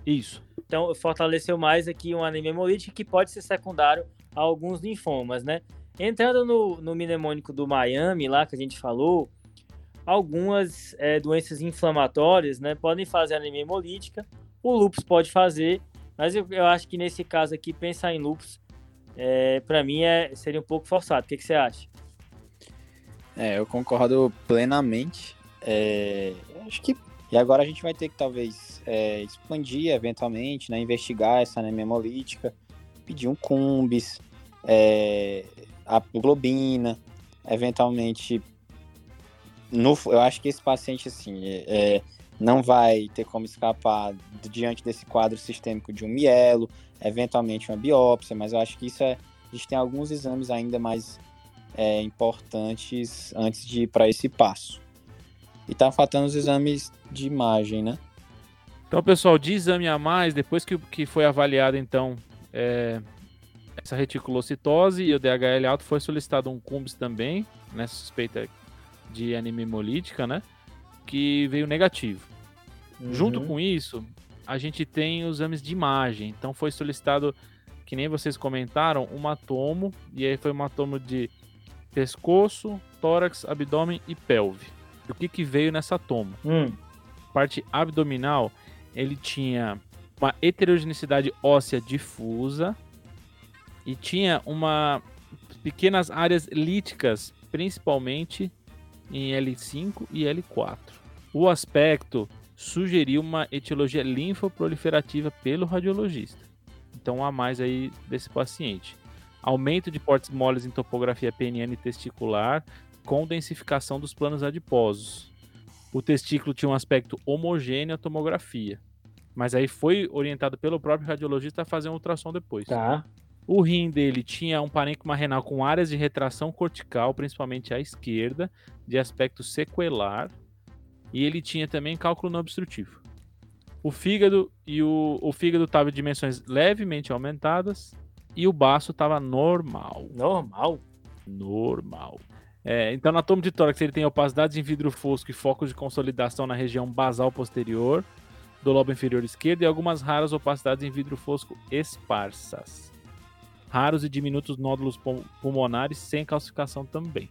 Isso. Então, fortaleceu mais aqui uma anemia hemolítica que pode ser secundário a alguns linfomas, né? Entrando no mnemônico do Miami, lá que a gente falou, algumas doenças inflamatórias, né, podem fazer anemia hemolítica, o lúpus pode fazer, mas eu acho que nesse caso aqui, pensar em lúpus, para mim seria um pouco forçado. O que você acha? Eu concordo plenamente. Acho que e agora a gente vai ter que talvez expandir eventualmente, né, investigar essa anemia hemolítica, pedir um cumbis, a globina, eventualmente. Eu acho que esse paciente assim não vai ter como escapar diante desse quadro sistêmico de um mielo, eventualmente uma biópsia, mas eu acho que a gente tem alguns exames ainda mais importantes antes de ir para esse passo. E tá faltando os exames de imagem, né? Então, pessoal, de exame a mais, depois que foi avaliado, então, essa reticulocitose e o DHL alto, foi solicitado um cumbis também, né, suspeita de anemia hemolítica, né, que veio negativo. Uhum. Junto com isso, a gente tem os exames de imagem. Então, foi solicitado, que nem vocês comentaram, um hematomo, e aí foi um hematomo de pescoço, tórax, abdômen e pelve. O que veio nessa toma? Parte abdominal, ele tinha uma heterogeneidade óssea difusa e tinha pequenas áreas líticas, principalmente em L5 e L4. O aspecto sugeriu uma etiologia linfoproliferativa pelo radiologista. Então, há mais aí desse paciente. Aumento de portes moles em topografia peniana e testicular, com densificação dos planos adiposos. O testículo tinha um aspecto homogêneo à tomografia, mas aí foi orientado pelo próprio radiologista a fazer um ultrassom depois. Tá. O rim dele tinha um parênquima renal com áreas de retração cortical, principalmente à esquerda, de aspecto sequelar, e ele tinha também cálculo não obstrutivo. O fígado o fígado estava de dimensões levemente aumentadas e o baço estava normal. Normal? Normal. Então, no atomo de tórax, ele tem opacidades em vidro fosco e focos de consolidação na região basal posterior do lobo inferior esquerdo e algumas raras opacidades em vidro fosco esparsas. Raros e diminutos nódulos pulmonares sem calcificação também.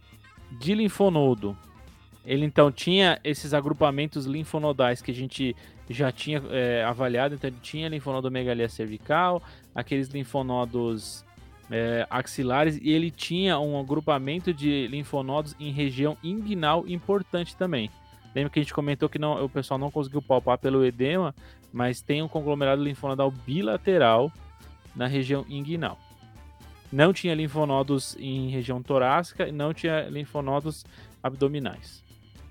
De linfonodo, ele então tinha esses agrupamentos linfonodais que a gente já tinha avaliado. Então, ele tinha linfonodomegalia cervical, aqueles linfonodos axilares, e ele tinha um agrupamento de linfonodos em região inguinal importante também. Lembra que a gente comentou que o pessoal não conseguiu palpar pelo edema, mas tem um conglomerado linfonodal bilateral na região inguinal. Não tinha linfonodos em região torácica e não tinha linfonodos abdominais.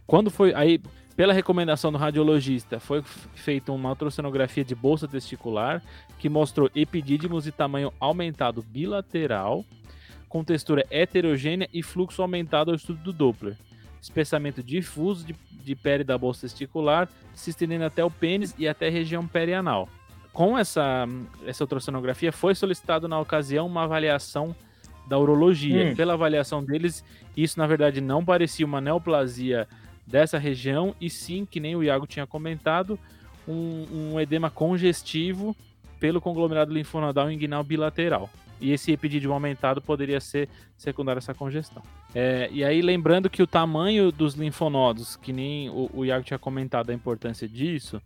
Quando foi aí, pela recomendação do radiologista, foi feita uma ultrassonografia de bolsa testicular que mostrou epidídimos de tamanho aumentado bilateral, com textura heterogênea e fluxo aumentado ao estudo do Doppler. Espessamento difuso de pele da bolsa testicular, se estendendo até o pênis e até a região perianal. Com essa ultrassonografia, foi solicitado na ocasião uma avaliação da urologia. Pela avaliação deles, isso na verdade não parecia uma neoplasia dessa região, e sim, que nem o Iago tinha comentado, um edema congestivo pelo conglomerado linfonodal inguinal bilateral. E esse epidídimo aumentado poderia ser secundário a essa congestão. E aí lembrando que o tamanho dos linfonodos, que nem o Iago tinha comentado a importância disso,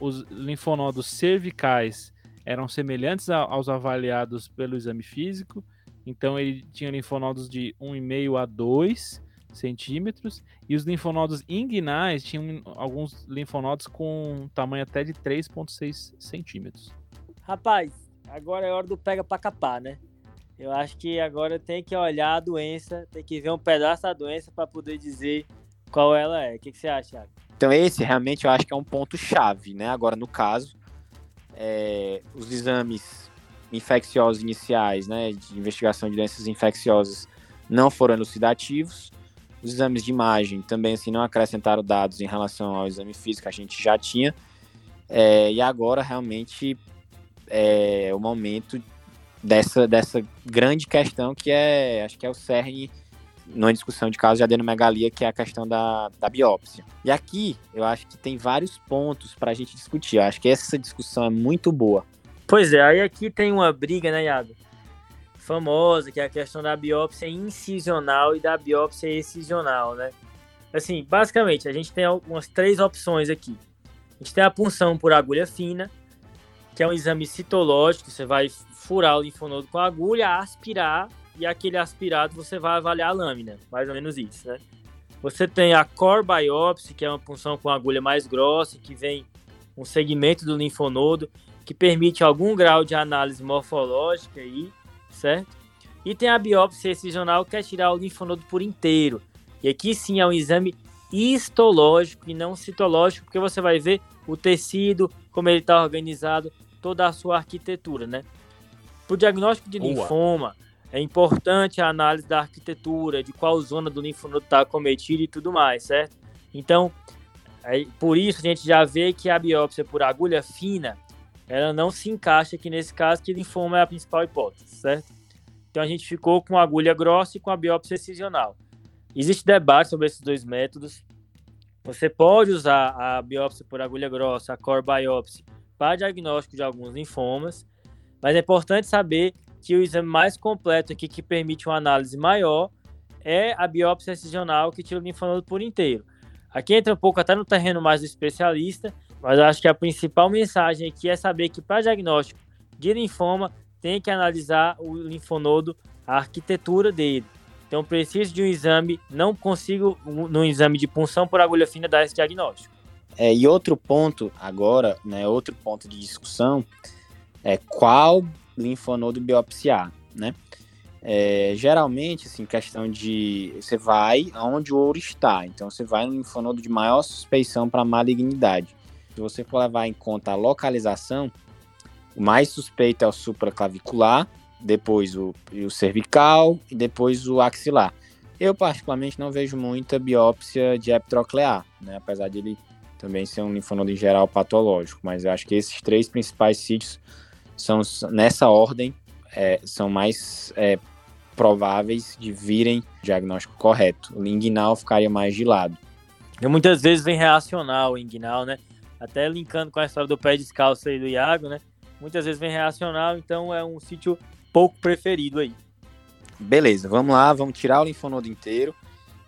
os linfonodos cervicais eram semelhantes aos avaliados pelo exame físico, então ele tinha linfonodos de 1,5 a 2 centímetros, e os linfonodos inguinais tinham alguns linfonodos com tamanho até de 3,6 centímetros. Rapaz, agora é hora do pega pra capar, né? Eu acho que agora tem que olhar a doença, tem que ver um pedaço da doença para poder dizer qual ela é. O que você acha, Thiago? Então esse realmente eu acho que é um ponto-chave, né? Agora no caso, os exames infecciosos iniciais, né, de investigação de doenças infecciosas não foram elucidativos. Os exames de imagem também assim, não acrescentaram dados em relação ao exame físico, a gente já tinha. E agora realmente é o momento dessa grande questão que acho que é o cerne numa discussão de casos de adenomegalia, que é a questão da biópsia. E aqui eu acho que tem vários pontos para a gente discutir. Eu acho que essa discussão é muito boa. Pois é, aí aqui tem uma briga, né, Iago? Famosa, que é a questão da biópsia incisional e da biópsia excisional, né? Assim, basicamente, a gente tem algumas três opções aqui. A gente tem a punção por agulha fina, que é um exame citológico, você vai furar o linfonodo com a agulha, aspirar, e aquele aspirado você vai avaliar a lâmina, mais ou menos isso, né? Você tem a core biopsy, que é uma punção com agulha mais grossa, que vem um segmento do linfonodo, que permite algum grau de análise morfológica aí, certo? E tem a biópsia excisional, que é tirar o linfonodo por inteiro. E aqui sim é um exame histológico e não citológico, porque você vai ver o tecido, como ele está organizado, toda a sua arquitetura, né? Para o diagnóstico de linfoma, é importante a análise da arquitetura, de qual zona do linfonodo está acometida e tudo mais, certo? Então, por isso a gente já vê que a biópsia por agulha fina, ela não se encaixa aqui nesse caso, que linfoma é a principal hipótese, certo? Então a gente ficou com a agulha grossa e com a biópsia excisional. Existe debate sobre esses dois métodos. Você pode usar a biópsia por agulha grossa, a core biopsy, para diagnóstico de alguns linfomas, mas é importante saber que o exame mais completo aqui, que permite uma análise maior, é a biópsia excisional, que tira o linfonodo por inteiro. Aqui entra um pouco até no terreno mais do especialista, mas eu acho que a principal mensagem aqui é saber que para diagnóstico de linfoma, tem que analisar o linfonodo, a arquitetura dele. Então, preciso de um exame, não consigo, num exame de punção por agulha fina, dar esse diagnóstico. E outro ponto agora, né, outro ponto de discussão, é qual linfonodo biopsiar, né? Geralmente, assim, questão de... Você vai aonde o ouro está. Então, você vai no linfonodo de maior suspeição para malignidade. Se você for levar em conta a localização, o mais suspeito é o supraclavicular, depois o cervical e depois o axilar. Eu, particularmente, não vejo muita biópsia de eptroclear, né? Apesar de ele também ser um linfonodo em geral patológico, mas eu acho que esses três principais sítios são, nessa ordem, são mais prováveis de virem diagnóstico correto. O inguinal ficaria mais de lado. E muitas vezes vem reacional o inguinal, né? Até linkando com a história do pé descalço aí do Iago, né? Muitas vezes vem reacional, então é um sítio pouco preferido aí. Beleza, vamos lá, vamos tirar o linfonodo inteiro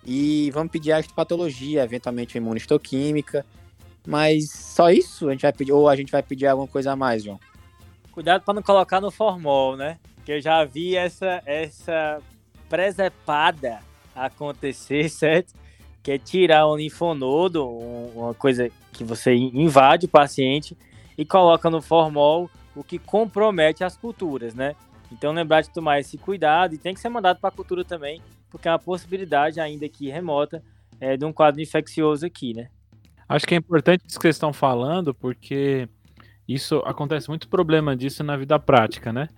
e vamos pedir a histopatologia, eventualmente imunistoquímica, mas só isso? A gente vai pedir, ou a gente vai pedir alguma coisa a mais, João? Cuidado para não colocar no formol, né? Que eu já vi essa presepada acontecer, certo? Que é tirar um linfonodo, uma coisa que você invade o paciente e coloca no formol, o que compromete as culturas, né? Então, lembrar de tomar esse cuidado, e tem que ser mandado para a cultura também, porque é uma possibilidade ainda aqui remota de um quadro infeccioso aqui, né? Acho que é importante isso que vocês estão falando, porque isso acontece muito problema disso na vida prática, né?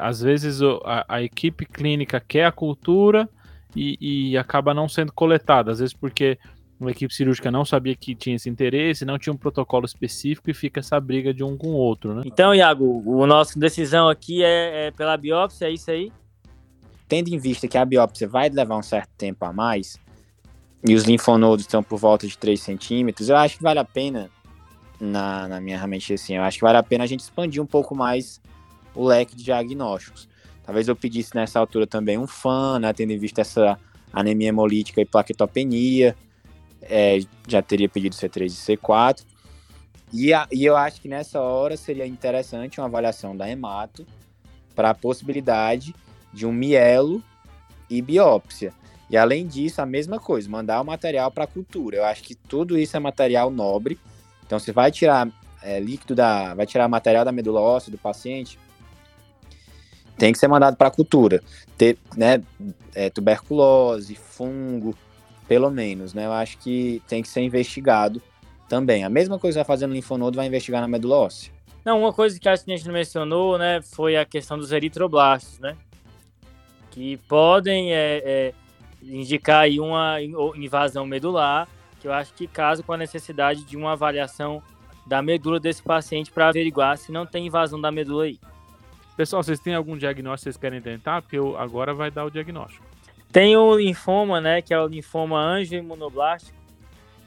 Às vezes a equipe clínica quer a cultura e acaba não sendo coletada, às vezes porque uma equipe cirúrgica não sabia que tinha esse interesse, não tinha um protocolo específico e fica essa briga de um com o outro, né? Então, Iago, a nossa decisão aqui é pela biópsia, é isso aí? Tendo em vista que a biópsia vai levar um certo tempo a mais e os linfonodos estão por volta de 3 centímetros, eu acho que vale a pena, na minha realmente assim, eu acho que vale a pena a gente expandir um pouco mais o leque de diagnósticos. Talvez eu pedisse nessa altura também um FAN, né, tendo em vista essa anemia hemolítica e plaquetopenia, já teria pedido C3 e C4. E eu acho que nessa hora seria interessante uma avaliação da hemato para a possibilidade de um mielo e biópsia. E além disso, a mesma coisa, mandar o material para a cultura. Eu acho que tudo isso é material nobre. Então, você vai tirar líquido vai tirar material da medula óssea do paciente, tem que ser mandado para a cultura. Ter, né, tuberculose, fungo, pelo menos, né? Eu acho que tem que ser investigado também. A mesma coisa vai fazer no linfonodo, vai investigar na medula óssea. Não, uma coisa que a gente não mencionou, né, foi a questão dos eritroblastos, né? Que podem indicar aí uma invasão medular, que eu acho que casa com a necessidade de uma avaliação da medula desse paciente para averiguar se não tem invasão da medula aí. Pessoal, vocês têm algum diagnóstico que vocês querem tentar? Porque eu agora vai dar o diagnóstico. Tem o linfoma, né, que é o linfoma angioimunoblástico,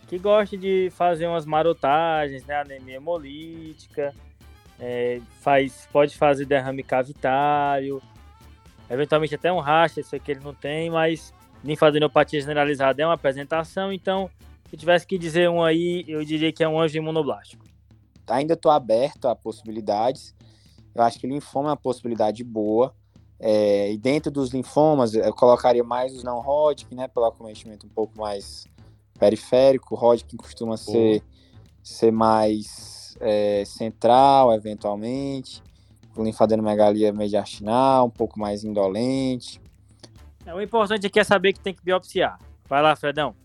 que gosta de fazer umas marotagens, né, anemia hemolítica, pode fazer derrame cavitário, eventualmente até um racha, isso aqui ele não tem, mas linfadenopatia generalizada é uma apresentação, então, se eu tivesse que dizer um aí, eu diria que é um angioimunoblástico. Ainda estou aberto a possibilidades, eu acho que linfoma é uma possibilidade boa, e dentro dos linfomas, eu colocaria mais os não Hodgkin, né, pelo acometimento um pouco mais periférico, o Hodgkin costuma ser mais central, eventualmente, o linfadenomegalia mediastinal, um pouco mais indolente. O importante aqui é saber que tem que biopsiar. Vai lá, Fredão.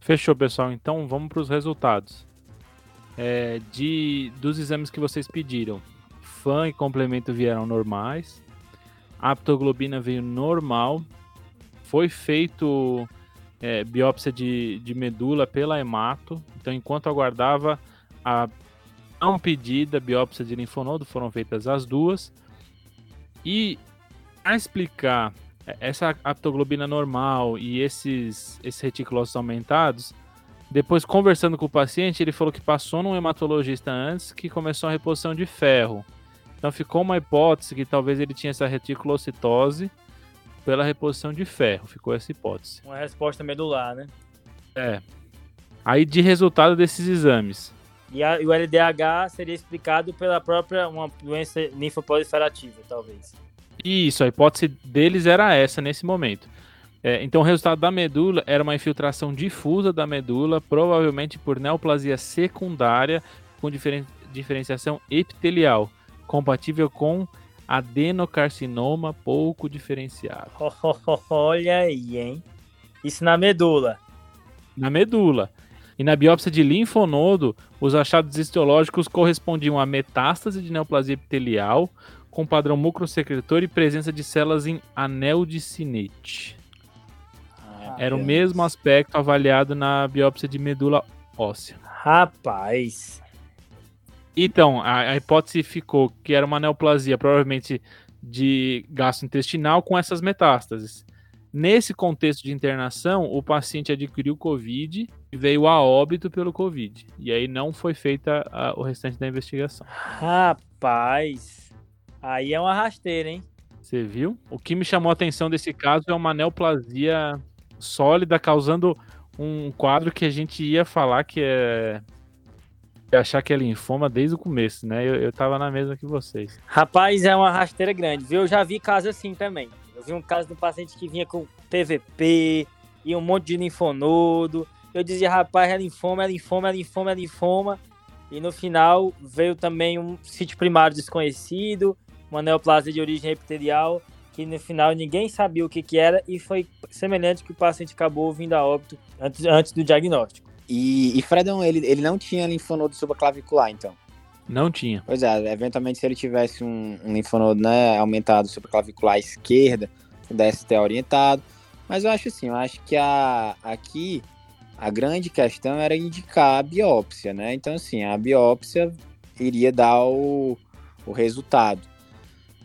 Fechou, pessoal. Então, vamos para os resultados. Dos exames que vocês pediram, FAN e complemento vieram normais, a aptoglobina veio normal, foi feito biópsia de medula pela hemato, então, enquanto aguardava a não pedida biópsia de linfonodo, foram feitas as duas, e a explicar essa aptoglobina normal e esses reticulócitos aumentados, depois conversando com o paciente, ele falou que passou num hematologista antes que começou a reposição de ferro. Então ficou uma hipótese que talvez ele tinha essa reticulocitose pela reposição de ferro, ficou essa hipótese. Uma resposta medular, né? Aí de resultado desses exames. E o LDH seria explicado pela própria uma doença linfoproliferativa, talvez. Isso, a hipótese deles era essa nesse momento. Então o resultado da medula era uma infiltração difusa da medula, provavelmente por neoplasia secundária com diferenciação epitelial, compatível com adenocarcinoma pouco diferenciado. Olha aí, hein? Isso na medula. Na medula. E na biópsia de linfonodo, os achados histológicos correspondiam a metástase de neoplasia epitelial, com padrão mucrosecretor e presença de células em anel de sinete. Era o mesmo aspecto avaliado na biópsia de medula óssea. Rapaz! Então, a hipótese ficou que era uma neoplasia, provavelmente de gastrointestinal, com essas metástases. Nesse contexto de internação, o paciente adquiriu Covid e veio a óbito pelo Covid. E aí não foi feita o restante da investigação. Rapaz! Aí é uma rasteira, hein? Você viu? O que me chamou a atenção desse caso é uma neoplasia sólida, causando um quadro que a gente ia falar que achar que é linfoma desde o começo, né? Eu tava na mesma que vocês. Rapaz, é uma rasteira grande, viu? Eu já vi caso assim também. Eu vi um caso de um paciente que vinha com PVP e um monte de linfonodo. Eu dizia, rapaz, é linfoma. E no final veio também um sítio primário desconhecido, uma neoplasia de origem epitelial, que no final ninguém sabia o que era e foi semelhante que o paciente acabou vindo a óbito antes do diagnóstico. E Fredão, ele não tinha linfonodo supraclavicular, então? Não tinha. Pois é, eventualmente se ele tivesse um linfonodo, né, aumentado supraclavicular à esquerda, pudesse ter orientado. Mas eu acho assim, que aqui a grande questão era indicar a biópsia, né? Então, assim, a biópsia iria dar o resultado,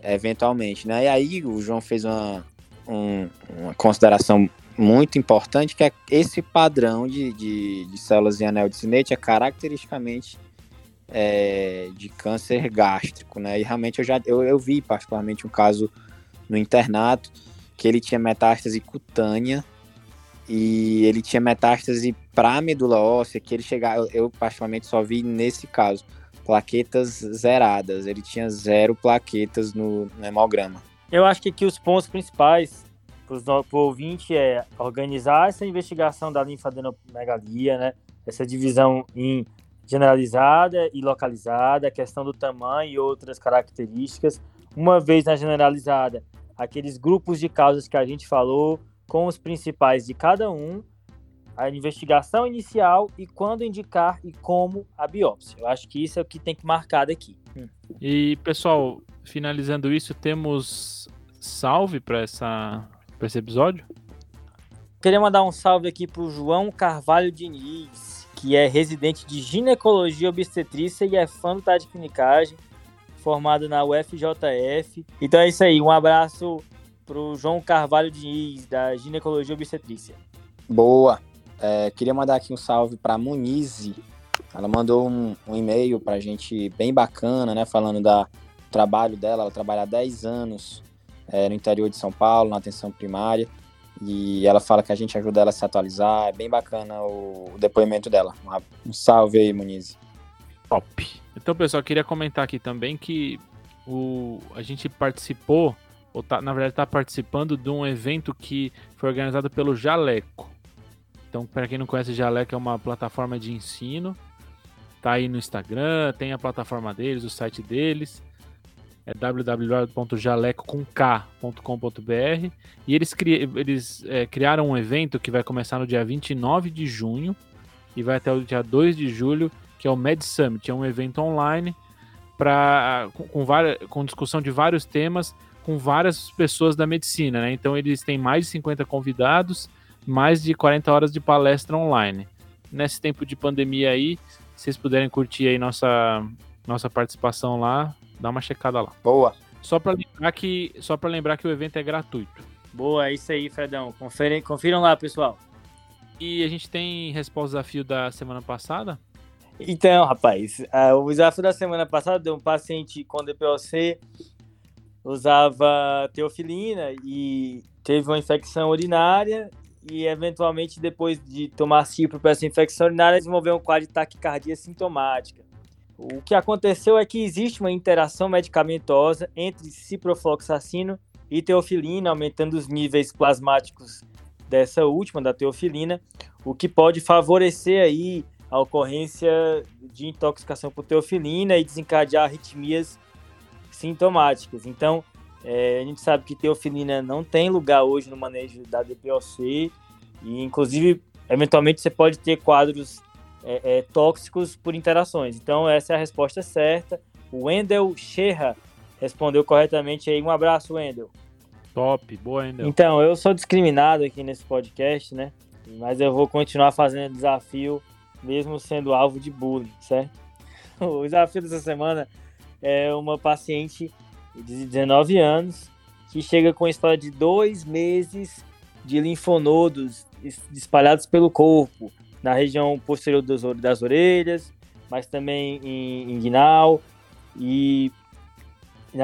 eventualmente, né? E aí o João fez uma consideração muito importante, que é esse padrão de células em anel de sinete é caracteristicamente de câncer gástrico, né? E realmente eu vi particularmente um caso no internato que ele tinha metástase cutânea e ele tinha metástase para a medula óssea, que ele chegava, eu particularmente só vi nesse caso, plaquetas zeradas, ele tinha 0 plaquetas no hemograma. Eu acho que aqui os pontos principais para o ouvinte é organizar essa investigação da linfadenomegalia, né? Essa divisão em generalizada e localizada, a questão do tamanho e outras características. Uma vez na generalizada, aqueles grupos de causas que a gente falou, com os principais de cada um, a investigação inicial e quando indicar e como a biópsia. Eu acho que isso é o que tem que marcar daqui. E, pessoal, finalizando isso, temos salve para esse episódio? Queria mandar um salve aqui para o João Carvalho Diniz, que é residente de ginecologia obstetrícia e é fã do Tarde Clinicagem, formado na UFJF. Então é isso aí, um abraço para o João Carvalho Diniz, da ginecologia obstetrícia. Boa! Queria mandar aqui um salve para a Munize. Ela mandou um e-mail para a gente bem bacana, né? Falando do trabalho dela. Ela trabalha há 10 anos no interior de São Paulo, na atenção primária. E ela fala que a gente ajuda ela a se atualizar. É bem bacana o depoimento dela. Um salve aí, Munize. Top! Então, pessoal, queria comentar aqui também que a gente participou, está participando de um evento que foi organizado pelo Jaleco. Então, para quem não conhece, Jaleco é uma plataforma de ensino. Tá aí no Instagram, tem a plataforma deles, o site deles. É www.jaleco.com.br. E eles criaram um evento que vai começar no dia 29 de junho e vai até o dia 2 de julho, que é o Med Summit. É um evento online com discussão de vários temas com várias pessoas da medicina, né? Então, eles têm mais de 50 convidados, mais de 40 horas de palestra online. Nesse tempo de pandemia aí, se vocês puderem curtir aí nossa participação lá, dá uma checada lá. Boa! Só para lembrar que o evento é gratuito. Boa, é isso aí, Fredão. Confiram lá, pessoal. E a gente tem resposta ao desafio da semana passada? Então, rapaz, o desafio da semana passada deu um paciente com DPOC, usava teofilina e teve uma infecção urinária e, eventualmente, depois de tomar cipro para essa infecção urinária, desenvolveu um quadro de taquicardia sintomática. O que aconteceu é que existe uma interação medicamentosa entre ciprofloxacino e teofilina, aumentando os níveis plasmáticos dessa última, da teofilina, o que pode favorecer aí a ocorrência de intoxicação por teofilina e desencadear arritmias sintomáticas. Então, a gente sabe que teofilina não tem lugar hoje no manejo da DPOC e, inclusive, eventualmente você pode ter quadros tóxicos por interações. Então, essa é a resposta certa. O Wendel Scherra respondeu corretamente aí. Um abraço, Wendel. Top, boa, Wendel. Então, eu sou discriminado aqui nesse podcast, né? Mas eu vou continuar fazendo desafio, mesmo sendo alvo de bullying, certo? O desafio dessa semana é uma paciente de 19 anos que chega com a história de 2 meses de linfonodos espalhados pelo corpo, na região posterior das orelhas, mas também em inguinal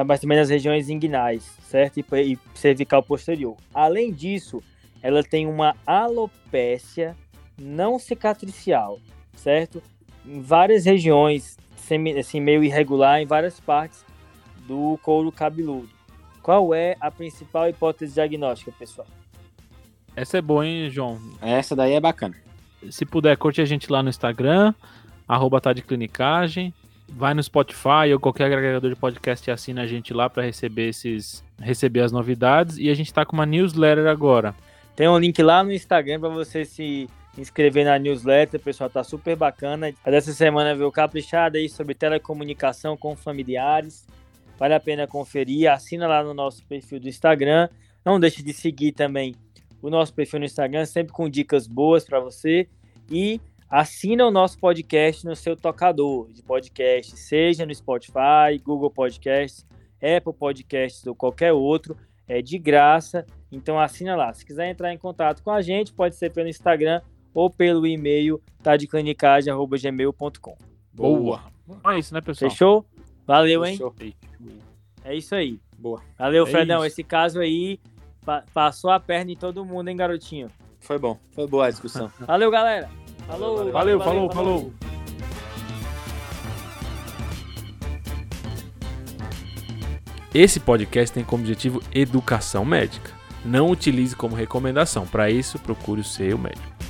mas também nas regiões inguinais, certo? E cervical posterior. Além disso, ela tem uma alopécia não cicatricial, certo? Em várias regiões, assim, meio irregular em várias partes do couro cabeludo. Qual é a principal hipótese diagnóstica, pessoal? Essa é boa, hein, João? Essa daí é bacana. Se puder, curte a gente lá no Instagram, @TardeClinicagem, vai no Spotify ou qualquer agregador de podcast e assina a gente lá para receber as novidades. E a gente tá com uma newsletter agora. Tem um link lá no Instagram para você se inscrever na newsletter, pessoal, tá super bacana. Dessa semana veio caprichada aí sobre telecomunicação com familiares. Vale a pena conferir, assina lá no nosso perfil do Instagram. Não deixe de seguir também o nosso perfil no Instagram, sempre com dicas boas para você. E assina o nosso podcast no seu tocador de podcast, seja no Spotify, Google Podcasts, Apple Podcasts ou qualquer outro. É de graça, então assina lá. Se quiser entrar em contato com a gente, pode ser pelo Instagram ou pelo e-mail tardeclinicagem@gmail.com. Boa! Então é isso, né, pessoal? Fechou? Valeu, hein? Fechou. É isso aí. Boa. Valeu, Fredão. Esse caso aí passou a perna em todo mundo, hein, garotinho? Foi bom. Foi boa a discussão. Valeu, galera. Falou. Valeu, falou. Esse podcast tem como objetivo educação médica. Não utilize como recomendação. Para isso, procure o seu médico.